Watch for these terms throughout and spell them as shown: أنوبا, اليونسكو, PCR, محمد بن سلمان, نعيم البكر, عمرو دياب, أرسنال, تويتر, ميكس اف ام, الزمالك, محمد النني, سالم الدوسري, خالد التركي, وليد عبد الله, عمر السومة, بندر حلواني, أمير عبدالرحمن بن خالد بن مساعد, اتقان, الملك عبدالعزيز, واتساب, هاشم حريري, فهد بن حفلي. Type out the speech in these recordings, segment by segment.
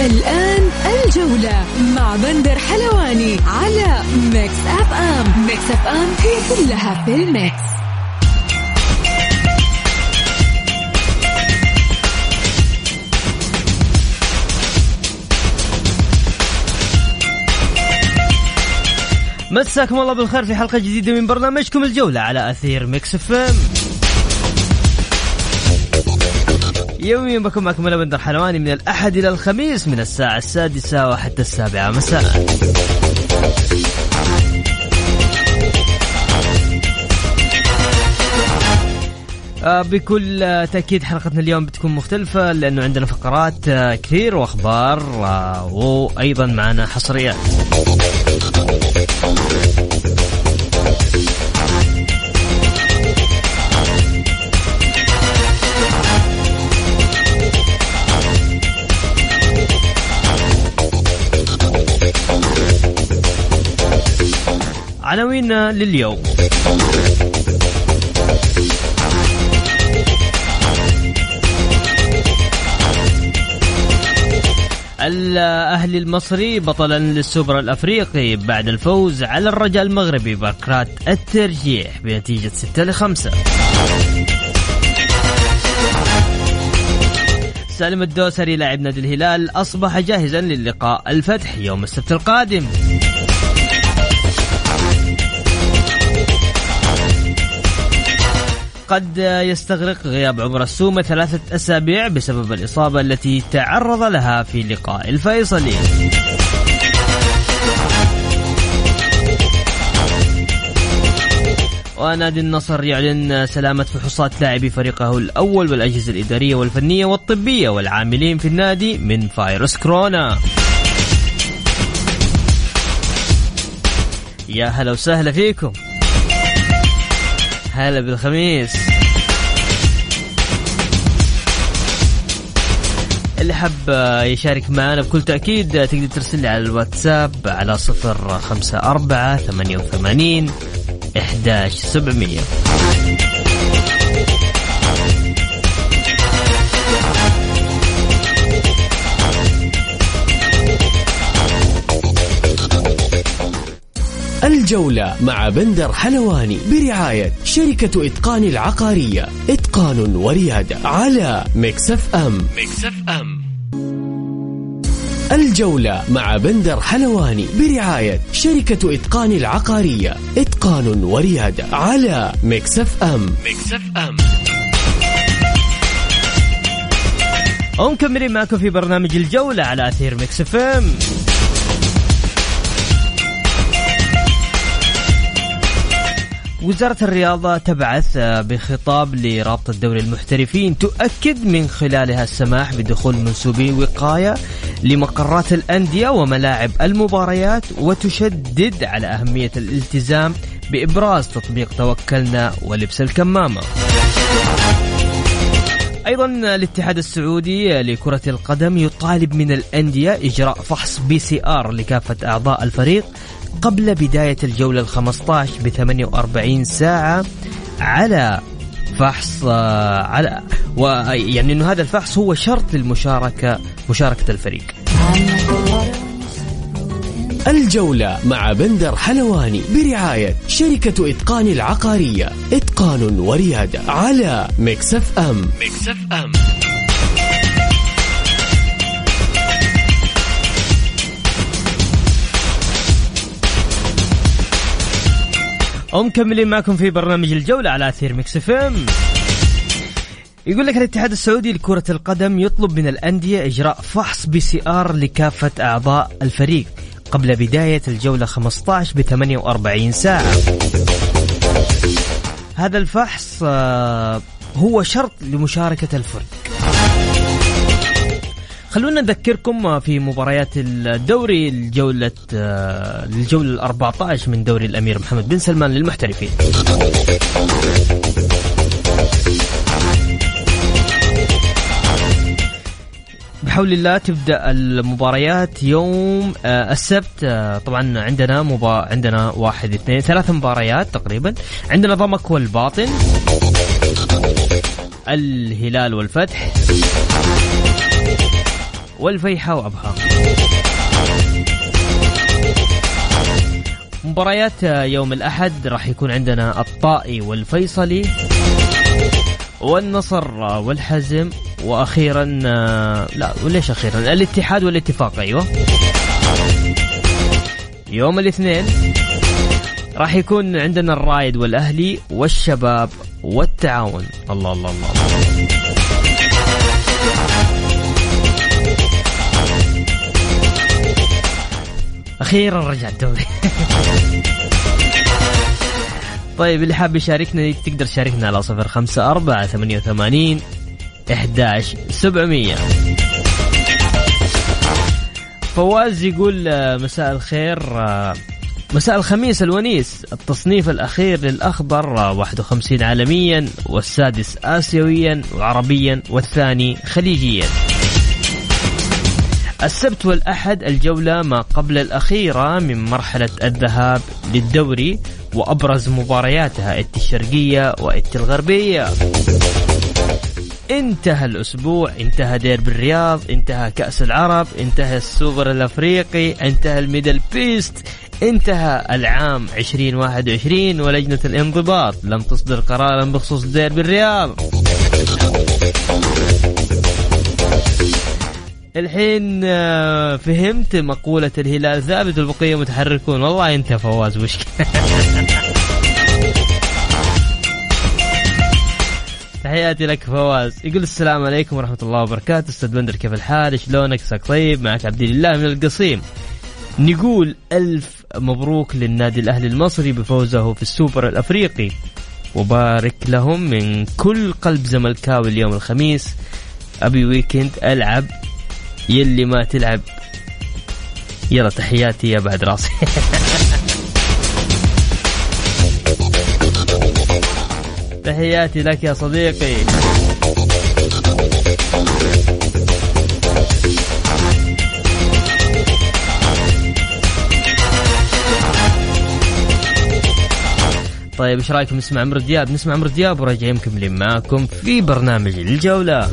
الآن الجولة مع بندر حلواني على ميكس اف ام. ميكس اف ام هي كلها في الميكس. مساكم الله بالخير في حلقة جديدة من برنامجكم الجولة على أثير ميكس اف ام. يوميا بكم معكم أنا بندر حلواني من الأحد إلى الخميس من الساعة 6 وحتى 7 مساء. بكل تأكيد حلقتنا اليوم بتكون مختلفة لأنه عندنا فقرات كثير وأخبار وأيضا معنا حصريات. عناويننا لليوم: الأهلي المصري بطلا للسوبر الأفريقي بعد الفوز على الرجاء المغربي بكرات الترجيح بنتيجة 6-5. سالم الدوسري لاعب نادي الهلال أصبح جاهزا للقاء الفتح يوم السبت القادم. قد يستغرق غياب عمر السومة 3 أسابيع بسبب الإصابة التي تعرض لها في لقاء الفيصلي. ونادي النصر يعلن سلامة فحوصات لاعبي فريقه الأول والأجهزة الإدارية والفنية والطبية والعاملين في النادي من فيروس كورونا. يا هلا وسهلا فيكم، هلا بالخميس. اللي حاب يشارك معنا بكل تأكيد تقدر ترسل لي على الواتساب على 0548811700. الجولة مع بندر حلواني برعاية شركة اتقان العقارية، اتقان وريادة، على ميكس اف ام. ميكس اف ام. الجولة مع بندر حلواني برعاية شركة اتقان العقارية، اتقان وريادة، على ميكس اف ام. ميكس اف ام. ومكملين معكم في برنامج الجولة على أثير ميكس اف ام. وزارة الرياضة تبعث بخطاب لرابطة الدوري المحترفين تؤكد من خلالها السماح بدخول منسوبي وقاية لمقرات الأندية وملاعب المباريات، وتشدد على أهمية الالتزام بإبراز تطبيق توكلنا ولبس الكمامة. أيضا الاتحاد السعودي لكرة القدم يطالب من الأندية إجراء فحص PCR لكافة أعضاء الفريق قبل بداية الجولة 15 ب48 ساعة على فحص على ويعني إنه هذا الفحص هو شرط للمشاركة الفريق. الجولة مع بندر حلواني برعاية شركة اتقان العقارية، اتقان وريادة، على ميكس اف ام. ميكس اف ام. ومكملين معكم في برنامج الجولة على أثير ميكس اف ام. يقول لك الاتحاد السعودي لكرة القدم يطلب من الأندية إجراء فحص PCR لكافة أعضاء الفريق قبل بداية الجولة 15 ب48 ساعة. هذا الفحص هو شرط لمشاركة الفريق. خلونا نذكركم في مباريات الدوري الجولة 14 من دوري الأمير محمد بن سلمان للمحترفين. بحول الله تبدأ المباريات يوم السبت. طبعا عندنا 1 2 3 مباريات تقريبا. عندنا ضمك والباطن، الهلال والفتح، والفيحة وأبها. مباريات يوم الأحد راح يكون عندنا الطائي والفيصلي، والنصر والحزم، وأخيرا الاتحاد والاتفاق. أيوة، يوم الاثنين راح يكون عندنا الرائد والأهلي والشباب والتعاون. الله الله الله, الله. أخيرا رجع الدوري. طيب، اللي حاب يشاركنا تقدر شاركنا على 0548811700. فواز يقول مساء الخير، مساء الخميس الونيس، التصنيف الأخير للأخضر 51 عالميا، والسادس آسيويا وعربيا، والثاني خليجيا. السبت والأحد الجولة ما قبل الأخيرة من مرحلة الذهاب للدوري، وأبرز مبارياتها الشرقية والغربية. انتهى الأسبوع، انتهى ديربي الرياض، انتهى كأس العرب، انتهى السوبر الأفريقي، انتهى الميدل بيست، انتهى العام 2021، ولجنة الانضباط لم تصدر قرارا بخصوص ديربي الرياض. الحين فهمت مقولة الهلال ثابت والبقية متحركون. والله انت فواز مشكلة. تحياتي لك فواز. يقول السلام عليكم ورحمة الله وبركاته، استاذ بندر كيف الحال، شلونك، عساك طيب، معك عبد الله من القصيم. نقول ألف مبروك للنادي الأهلي المصري بفوزه في السوبر الأفريقي، وبارك لهم من كل قلب زملكاوي اليوم الخميس. أبي ويكند ألعب يلي ما تلعب، يلا تحياتي يا بعد راسي. تحياتي لك يا صديقي. طيب، ايش رايكم نسمع عمرو دياب؟ نسمع عمرو دياب وراجعين مكملين معاكم في برنامج الجولة.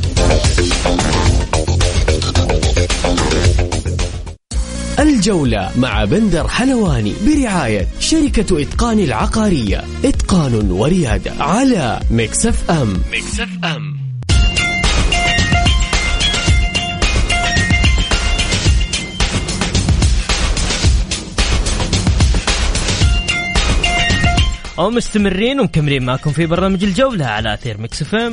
الجولة مع بندر حلواني برعاية شركة اتقان العقارية، اتقان وريادة، على ميكس اف ام. ميكس اف ام. ومستمرين ومكملين معكم في برنامج الجولة على أثير ميكس اف ام.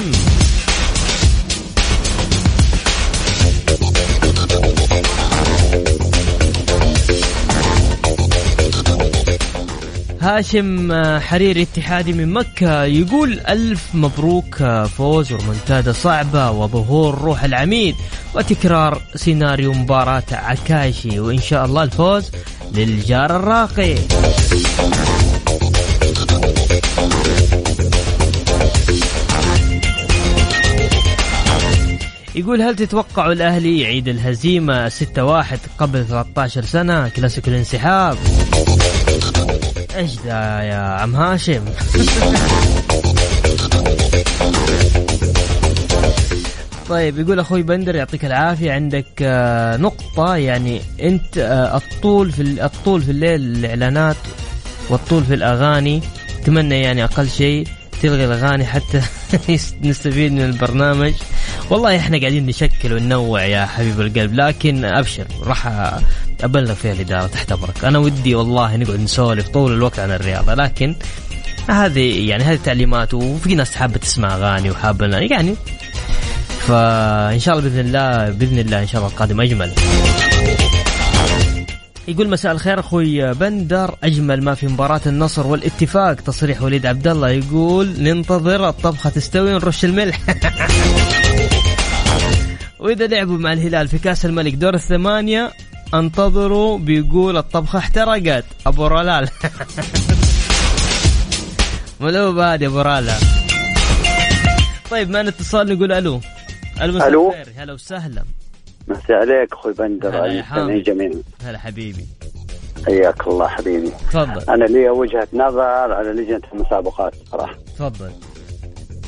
هاشم حريري اتحادي من مكة يقول ألف مبروك، فوز ومنتادة صعبة وظهور روح العميد وتكرار سيناريو مباراة عكايشي، وإن شاء الله الفوز للجار الراقي. يقول هل تتوقع الأهلي يعيد الهزيمة 6-1 قبل 13 سنة كلاسيكو الانسحاب؟ ايش ده يا عم هاشم. طيب، يقول اخوي بندر يعطيك العافية، عندك نقطة، يعني انت الطول في الليل الاعلانات والطول في الاغاني، اتمنى يعني اقل شيء تلغي الاغاني حتى نستفيد من البرنامج. والله احنا قاعدين نشكل وننوع يا حبيب القلب، لكن ابشر راح ابلغ فيها الاداره تحت امرك. انا ودي والله نقعد نسولف طول الوقت عن الرياضه، لكن هذه تعليمات، وفي ناس حابه تسمع اغاني وحابه يعني فان شاء الله باذن الله ان شاء الله القادم اجمل. يقول مساء الخير أخوي بندر، أجمل ما في مباراة النصر والاتفاق. تصريح وليد عبد الله يقول ننتظر الطبخة تستوي ونرش الملح. وإذا لعبوا مع الهلال في كأس الملك دور الثمانية انتظروا بيقول الطبخة احترقت أبو رلال. ملوب هادي أبو رلال. طيب ما نتصل نقول ألو. ألو. هلا وسهلا. مساء عليك أخوي بندر. هلا جميعا. هلا حبيبي. حياك الله حبيبي. تفضل. أنا لي وجهة نظر على لجنة المسابقات صراحة. تفضل.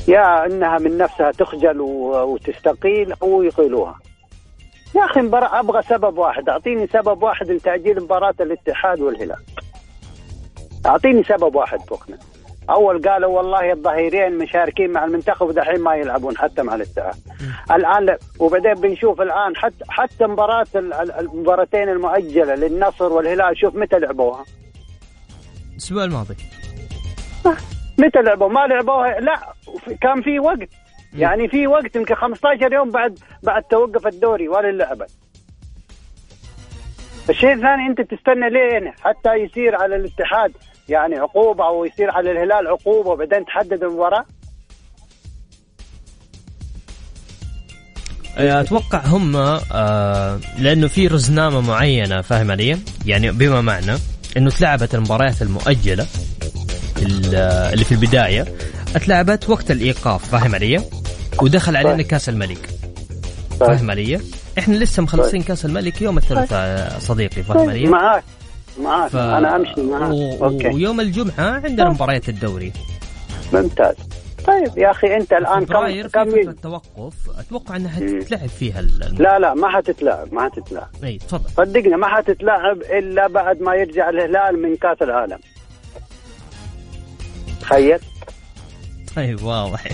يا أنها من نفسها تخجل وتستقيل أو يقيلوها. يا أخي مباراة أبغى سبب واحد، أعطيني سبب واحد لتأجيل مباراة الاتحاد والهلال. أعطيني سبب واحد فوقنا. أول قالوا والله الظهيرين مشاركين مع المنتخب ودحين ما يلعبون حتى مع الاتحاد. الآن وبعدين بنشوف الآن حتى مباراة المباراتين المؤجلة للنصر والهلال شوف متى لعبوها. الأسبوع الماضي. متى لعبوا؟ ما لعبوها لا كان في وقت يعني في وقت يمكن 15 يوم بعد توقف الدوري ولا اللعبة. الشيء الثاني أنت تستنى لين حتى يصير على الاتحاد يعني عقوبة أو يصير على الهلال عقوبة وبعدين تحدد المباراة. أتوقع هم لأنه في رزنامة معينة فاهم علي يعني بما معنى أنه تلعبت المباريات المؤجلة اللي في البداية اتلعبت وقت الإيقاف فاهم علي ودخل علينا كاس الملك فاهم علي احنا لسه مخلصين كاس الملك يوم الثلاثاء صديقي فاهم علي معاك انا امشي معاك ويوم الجمعة عندنا مباريات الدوري ممتاز. طيب يا اخي انت الان كم التوقف اتوقع انها حتتلعب فيها لا ما حتتلعب اي تفضل صدقني ما حتتلعب الا بعد ما يرجع الهلال من كاس العالم تخيل. طيب واضح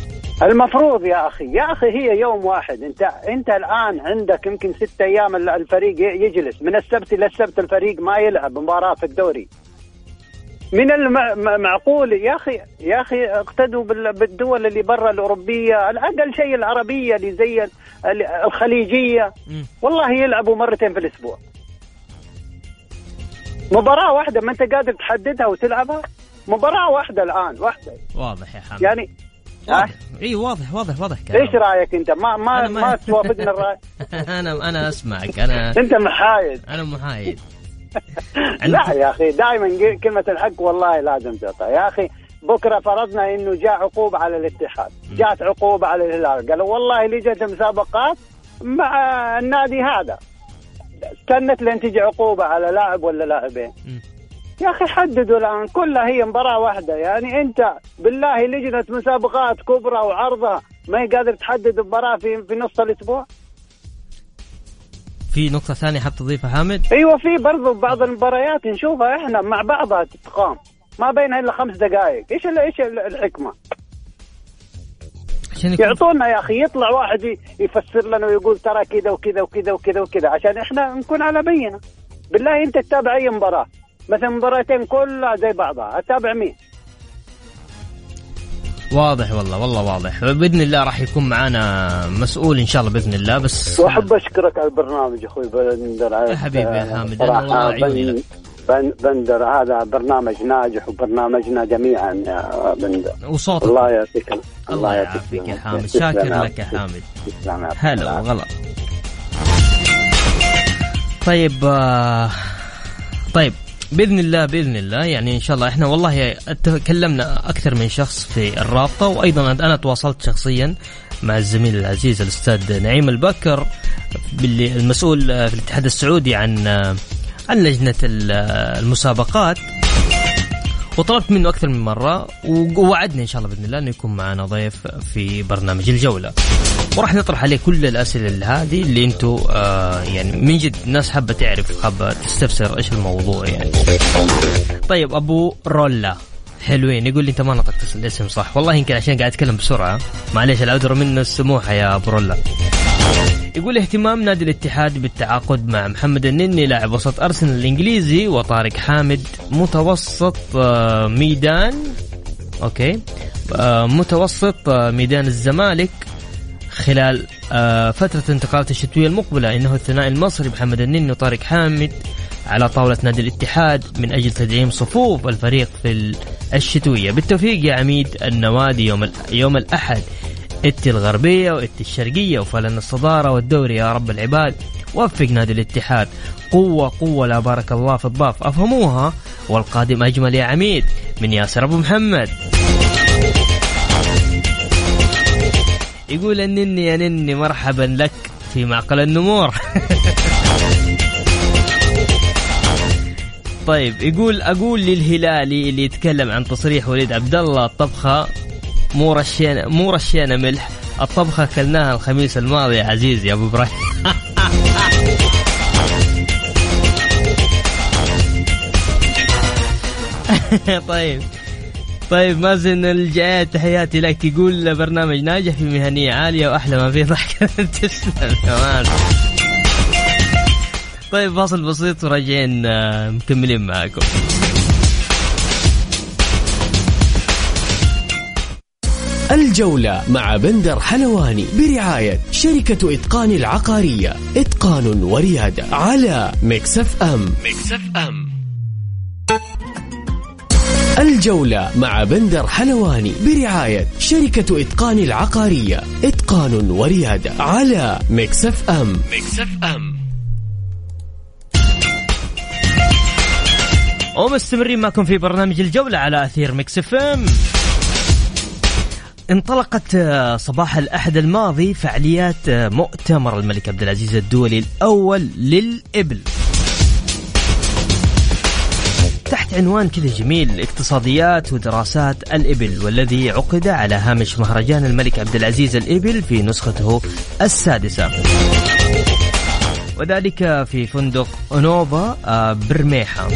المفروض يا أخي هي يوم واحد أنت الآن عندك يمكن 6 أيام الفريق يجلس من السبت إلى السبت الفريق ما يلعب مباراة في الدوري من المعقول يا أخي اقتدوا بالدول اللي برا الأوروبية على الأقل شيء العربية اللي زي الخليجية والله يلعبوا مرتين في الأسبوع مباراة واحدة ما أنت قادر تحددها وتلعبها مباراة واحدة الآن واحدة واضح يا حامد يعني واضح. اي واضح ايش رايك انت ما توافقنا الراي. انا اسمعك انت محايد انا محايد. لا يا اخي دائما كلمة الحق والله لازم تعطى يا اخي. بكره فرضنا انه جاء عقوبة على الاتحاد جاءت عقوبة على الهلال قالوا والله لجنة مسابقات مع النادي هذا استنت لين تجي عقوبة على لاعب ولا لاعبين يا أخي حددوا الآن كلها هي مباراة واحدة يعني أنت بالله لجنة مسابقات كبرى وعرضها ما قادر تحدد مباراة في نص الأسبوع. في نقطة ثانية حاب تضيفها حامد؟ أيوة في برضو بعض المباريات نشوفها إحنا مع بعضها تتقام ما بينها إلا 5 دقائق إيش الحكمة يعطونا يا أخي يطلع واحد يفسر لنا ويقول ترى كذا وكذا وكذا وكذا وكذا عشان إحنا نكون على بينة. بالله أنت تتابع أي مباراة مثلا مباراتين كلها زي بعضها أتابع مين؟ واضح والله واضح. بإذن الله راح يكون معنا مسؤول إن شاء الله بإذن الله. بس وأحب أشكرك على البرنامج أخوي بندر يا حبيبي يا حامد الله عيوني لك. بندر هذا برنامج ناجح وبرنامجنا جميعا يا بندر وصوتك الله يعطيك الله يعافيك يا حامد شاكر لك يا حامد. هلا وغلا. طيب بإذن الله يعني إن شاء الله إحنا والله تكلمنا أكثر من شخص في الرابطة وأيضا أنا تواصلت شخصيا مع الزميل العزيز الأستاذ نعيم البكر المسؤول في الاتحاد السعودي عن لجنة المسابقات وطلبت منه أكثر من مرة ووعدنا إن شاء الله بإذن الله أنه يكون معنا ضيف في برنامج الجولة وراح نطرح عليه كل الأسئلة هذه اللي أنتوا يعني من جد ناس حابة تعرف حابة تستفسر إيش الموضوع يعني. طيب أبو رولا حلوين يقول لي أنت ما نطقت الاسم صح والله يمكن عشان قاعد أتكلم بسرعة معليش العذر منه السموحة يا أبو رولا. يقول اهتمام نادي الاتحاد بالتعاقد مع محمد النني لاعب وسط أرسنال الإنجليزي وطارق حامد متوسط ميدان متوسط ميدان الزمالك خلال فترة انتقالات الشتوية المقبلة. إنه الثنائي المصري محمد النني وطارق حامد على طاولة نادي الاتحاد من أجل تدعيم صفوف الفريق في الشتوية. بالتوفيق يا عميد النوادي يوم الأحد اتي الغربية واتي الشرقية وفلن الصدارة والدوري يا رب العباد. وفق نادي الاتحاد قوة لا بارك الله في الضاف أفهموها، والقادم أجمل يا عميد من ياسر أبو محمد. يقول النني يا نني مرحبا لك في معقل النمور. طيب يقول أقول للهلالي اللي يتكلم عن تصريح وليد عبد الله الطبخة مو رشينا ملح، الطبخة كلناها الخميس الماضي يا عزيزي يا أبو إبراهيم. طيب مازن الجاي تحياتي لك. يقول برنامج ناجح في مهنية عالية وأحلى ما فيه ضحكة. تسلم كمان. طيب فاصل بسيط وراجعين مكملين معاكم. الجولة مع بندر حلواني برعاية شركة اتقان العقارية، اتقان وريادة، على ميكس اف ام. الجولة مع بندر حلواني برعاية شركة اتقان العقارية، اتقان وريادة، على ميكس اف ام. ومستمرين معكم في برنامج الجولة على أثير ميكس اف ام. انطلقت صباح الأحد الماضي فعاليات مؤتمر الملك عبدالعزيز الدولي الأول للإبل تحت عنوان كذا جميل، اقتصاديات ودراسات الإبل، والذي عقد على هامش مهرجان الملك عبدالعزيز الإبل في نسخته السادسة، وذلك في فندق أنوبا برميحة.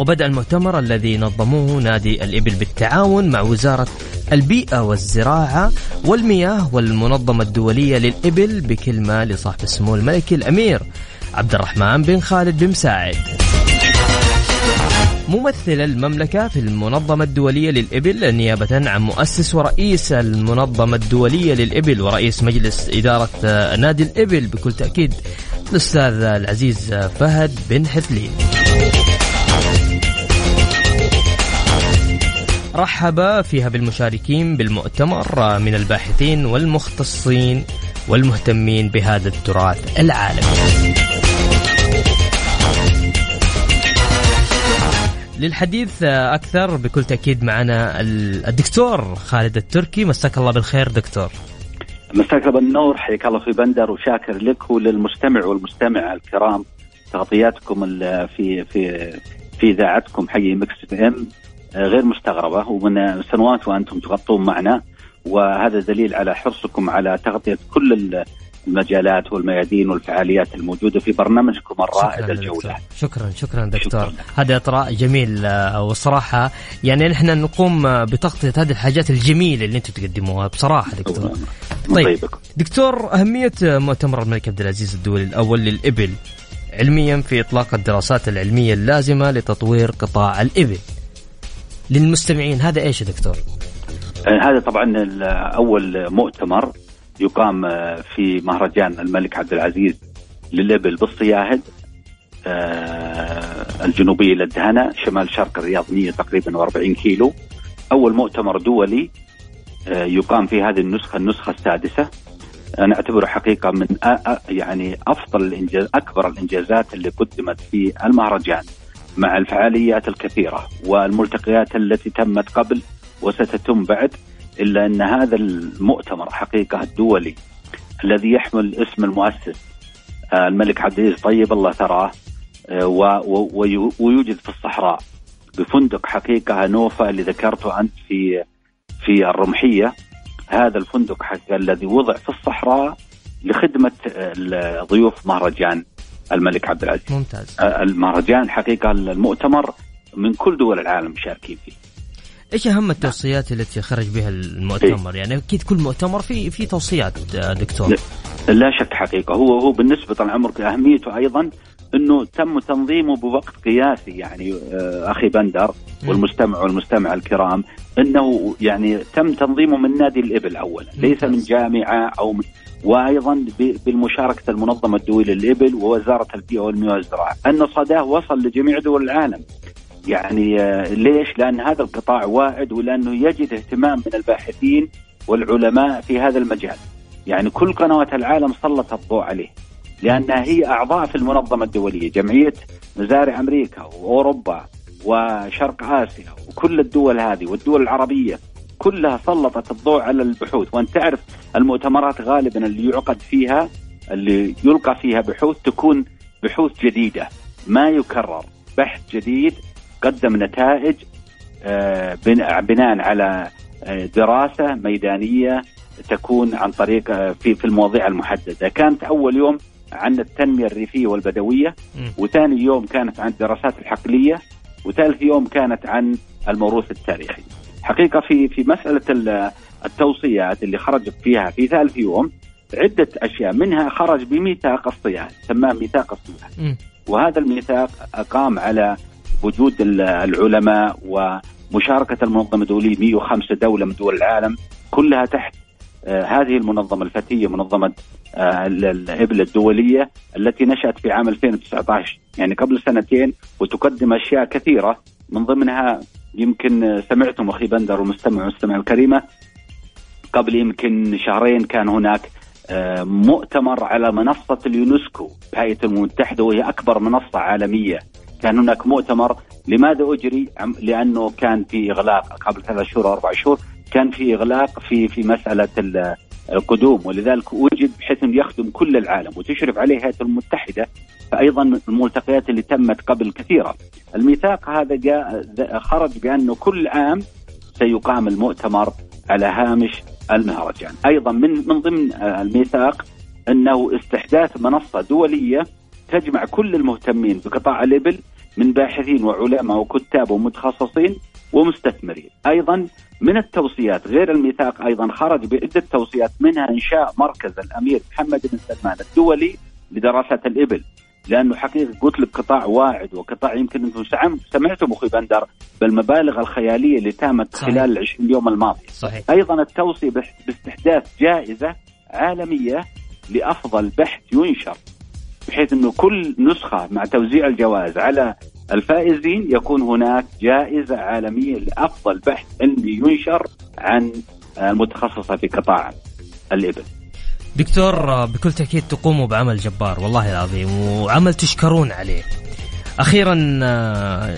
وبدأ المؤتمر الذي نظموه نادي الإبل بالتعاون مع وزارة البيئة والزراعة والمياه والمنظمة الدولية للإبل، بكلمة لصاحب السمو الملكي الأمير عبدالرحمن بن خالد بن مساعد، ممثل المملكة في المنظمة الدولية للإبل نيابة عن مؤسس ورئيس المنظمة الدولية للإبل ورئيس مجلس إدارة نادي الإبل بكل تأكيد الأستاذ العزيز فهد بن حفلي. رحب فيها بالمشاركين بالمؤتمر من الباحثين والمختصين والمهتمين بهذا التراث العالمي. للحديث أكثر بكل تأكيد معنا الدكتور خالد التركي. مساك الله بالخير دكتور. مساك بالنور، حياك الله في بندر، وشاكر لك وللمستمع والمستمعة الكرام تغطياتكم في إذاعتكم حقي ميكس اف ام غير مستغربة، ومن سنوات وأنتم تغطون معنا، وهذا دليل على حرصكم على تغطية كل المجالات والميادين والفعاليات الموجودة في برنامجكم الرائد الجولة. شكرا دكتور، هذا إطراء جميل، وصراحة يعني نحن نقوم بتغطية هذه الحاجات الجميلة اللي أنتم تقدموها بصراحة دكتور. طيب دكتور، أهمية مؤتمر الملك عبدالعزيز الدولي الأول للإبل علميا في إطلاق الدراسات العلمية اللازمة لتطوير قطاع الإبل للمستمعين، هذا إيش يا دكتور؟ هذا طبعا أول مؤتمر يقام في مهرجان الملك عبدالعزيز للإبل بالصياهد الجنوبية للدهنة شمال شرق الرياض 140 كيلو. أول مؤتمر دولي يقام في هذه النسخة السادسة، أنا أعتبره حقيقة من يعني أكبر الإنجازات اللي قدمت في المهرجان، مع الفعاليات الكثيرة والملتقيات التي تمت قبل وستتم بعد، إلا أن هذا المؤتمر حقيقة الدولي الذي يحمل اسم المؤسس الملك عبدالعزيز طيب الله ثراه ويوجد في الصحراء بفندق حقيقة هنوفا اللي ذكرته أنت في الرمحية. هذا الفندق الذي وضع في الصحراء لخدمة ضيوف مهرجان الملك عبدالعزيز. ممتاز. المهرجان حقيقة المؤتمر من كل دول العالم شاركين فيه. إيش أهم التوصيات التي خرج بها المؤتمر؟ يعني أكيد كل مؤتمر في توصيات دكتور. لا شك حقيقة، هو بالنسبة لعمرك أهميته أيضا أنه تم تنظيمه بوقت قياسي، يعني أخي بندر والمستمع والمستمع الكرام، أنه يعني تم تنظيمه من نادي الإبل أولا، ليس من جامعة أو من، وأيضا بالمشاركة المنظمة الدولية للإبل ووزارة البيئة والمياه والزراعة، أن صداه وصل لجميع دول العالم. يعني ليش؟ لأن هذا القطاع واعد، ولأنه يجد اهتمام من الباحثين والعلماء في هذا المجال، يعني كل قنوات العالم سلطت الضوء عليه، لأنها هي أعضاء في المنظمة الدولية، جمعية مزارع أمريكا وأوروبا وشرق آسيا وكل الدول هذه والدول العربية كلها سلطت الضوء على البحوث. وأن تعرف المؤتمرات غالبا اللي يعقد فيها اللي يلقى فيها بحوث تكون بحوث جديدة ما يكرر، بحث جديد قدم نتائج بناء على دراسة ميدانية تكون عن طريق في المواضيع المحددة. كانت أول يوم عن التنمية الريفية والبدوية، وثاني يوم كانت عن الدراسات الحقلية، وثالث يوم كانت عن الموروث التاريخي. حقيقة في مسألة التوصيات اللي خرجت فيها في ثالث يوم عدة أشياء، منها خرج بميثاق الصيام سماه ميثاق الصيام، وهذا الميثاق أقام على وجود العلماء ومشاركة المنظمة الدولية 105 دولة من دول العالم كلها تحت هذه المنظمة الفتية، منظمة الإبل الدولية التي نشأت في عام 2019 يعني قبل سنتين، وتقدم أشياء كثيرة من ضمنها يمكن سمعتم أخي بندر ومستمع والمستمعة الكريمة قبل يمكن شهرين كان هناك مؤتمر على منصة اليونسكو بهيئة الأمم المتحدة، وهي أكبر منصة عالمية. كان هناك مؤتمر لماذا أجري؟ لأنه كان في إغلاق قبل 3 شهور أو 4 شهور، كان في إغلاق في مسألة القدوم، ولذلك وجد بحيث يخدم كل العالم وتشرف عليه هيئة الأمم المتحدة. فأيضا الملتقيات اللي تمت قبل كثيرة. الميثاق هذا جاء خرج بأنه كل عام سيقام المؤتمر على هامش المهرجان. أيضا من ضمن الميثاق أنه استحداث منصة دولية تجمع كل المهتمين بقطاع الإبل من باحثين وعلماء وكتاب ومتخصصين ومستثمرين. أيضا من التوصيات غير الميثاق أيضا خرج بعدة توصيات، منها إنشاء مركز الأمير محمد بن سلمان الدولي لدراسات الإبل، لأنه حقيقة قلت لك قطاع واعد وقطاع يمكن أنتم سمعتم أخي بندر بالمبالغ الخيالية اللي تامت صحيح. خلال 20 يوم الماضي صحيح. أيضا التوصي باستحداث جائزة عالمية لأفضل بحث ينشر، بحيث أنه كل نسخة مع توزيع الجوائز على الفائزين يكون هناك جائزة عالمية لأفضل بحث علمي ينشر عن المتخصصة في قطاع الإبل. دكتور بكل تأكيد تقوموا بعمل جبار والله العظيم، وعمل تشكرون عليه. أخيرا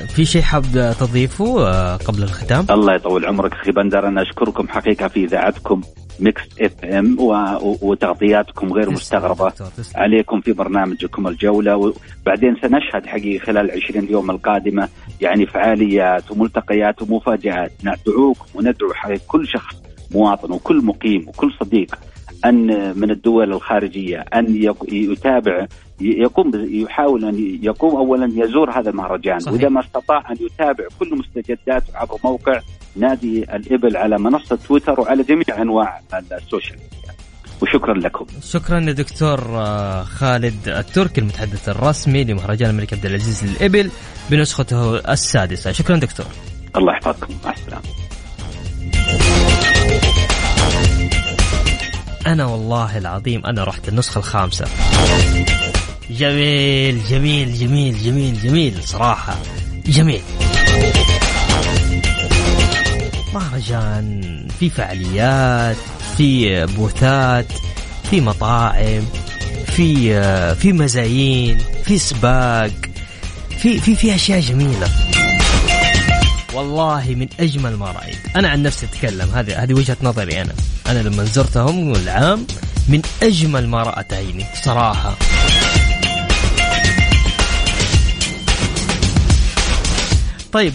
في شيء حاب تضيفه قبل الختام؟ الله يطول عمرك أخي بندر، أنا أشكركم حقيقة في إذاعتكم ميكس اف ام وتغطياتكم غير مستغربة عليكم في برنامجكم الجولة. وبعدين سنشهد حقيقة خلال 20 يوم القادمة يعني فعاليات وملتقيات ومفاجآت. ندعوكم وندعو حقيقة كل شخص مواطن وكل مقيم وكل صديق أن من الدول الخارجية أن يتابع يحاول أن يقوم أولا يزور هذا المهرجان، وإذا ما استطاع أن يتابع كل مستجدات عبر موقع نادي الإبل على منصة تويتر وعلى جميع أنواع السوشيال ميديا. وشكرا لكم. شكرا لدكتور خالد التركي المتحدث الرسمي لمهرجان الملك عبدالعزيز للإبل بنسخته السادسة. شكرا دكتور، الله يحفظكم، مع السلامة. أنا والله العظيم أنا رحت النسخة 5. جميل جميل جميل جميل جميل صراحة جميل. مهرجان في فعاليات، في بوثات، في مطاعم، في مزايين، في سباق، في أشياء جميلة والله من أجمل ما رأيت. أنا عن نفسي أتكلم، هذه وجهة نظري. أنا لما زرتهم العام من أجمل ما رأت عيني صراحة. طيب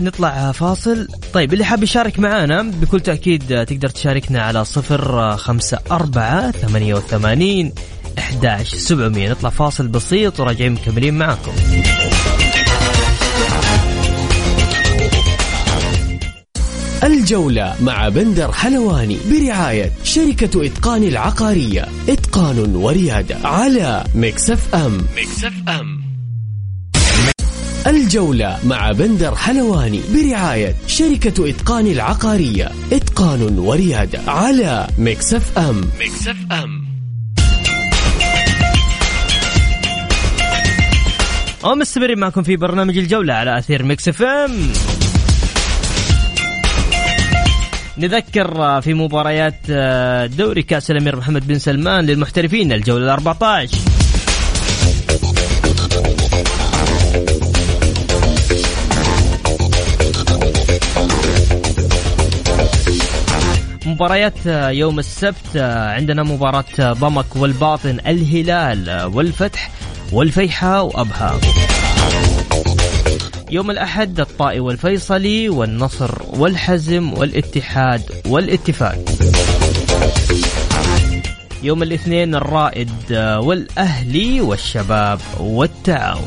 نطلع فاصل. طيب اللي حاب يشارك معنا بكل تأكيد تقدر تشاركنا على 0548811700. نطلع فاصل بسيط وراجعين مكملين معكم. الجولة مع بندر حلواني برعاية شركة إتقان العقارية، إتقان وريادة، على ميكس اف ام. ميكس اف ام. الجولة مع بندر حلواني برعاية شركة إتقان العقارية، إتقان وريادة، على ميكس اف ام. ميكس اف ام. مستمرين معكم في برنامج الجولة على أثير ميكس اف ام. نذكر في مباريات دوري كأس الأمير محمد بن سلمان للمحترفين الجولة 14. مباريات يوم السبت عندنا مباراة ضمك والباطن، الهلال والفتح، والفيحاء وأبها. يوم الأحد الطائي والفيصلي، والنصر والحزم والاتحاد والاتفاق. يوم الاثنين الرائد والأهلي والشباب والتعاون.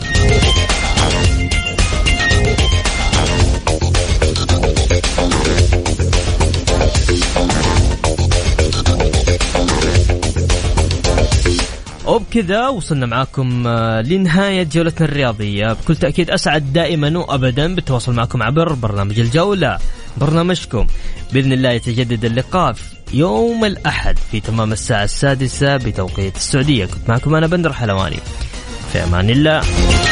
وبكذا وصلنا معاكم لنهاية جولتنا الرياضية. بكل تأكيد أسعد دائما وأبدا بالتواصل معكم عبر برنامج الجولة، برنامجكم بإذن الله. يتجدد اللقاء يوم الأحد في تمام الساعة 6 بتوقيت السعودية. كنت معكم أنا بندر حلواني، في أمان الله.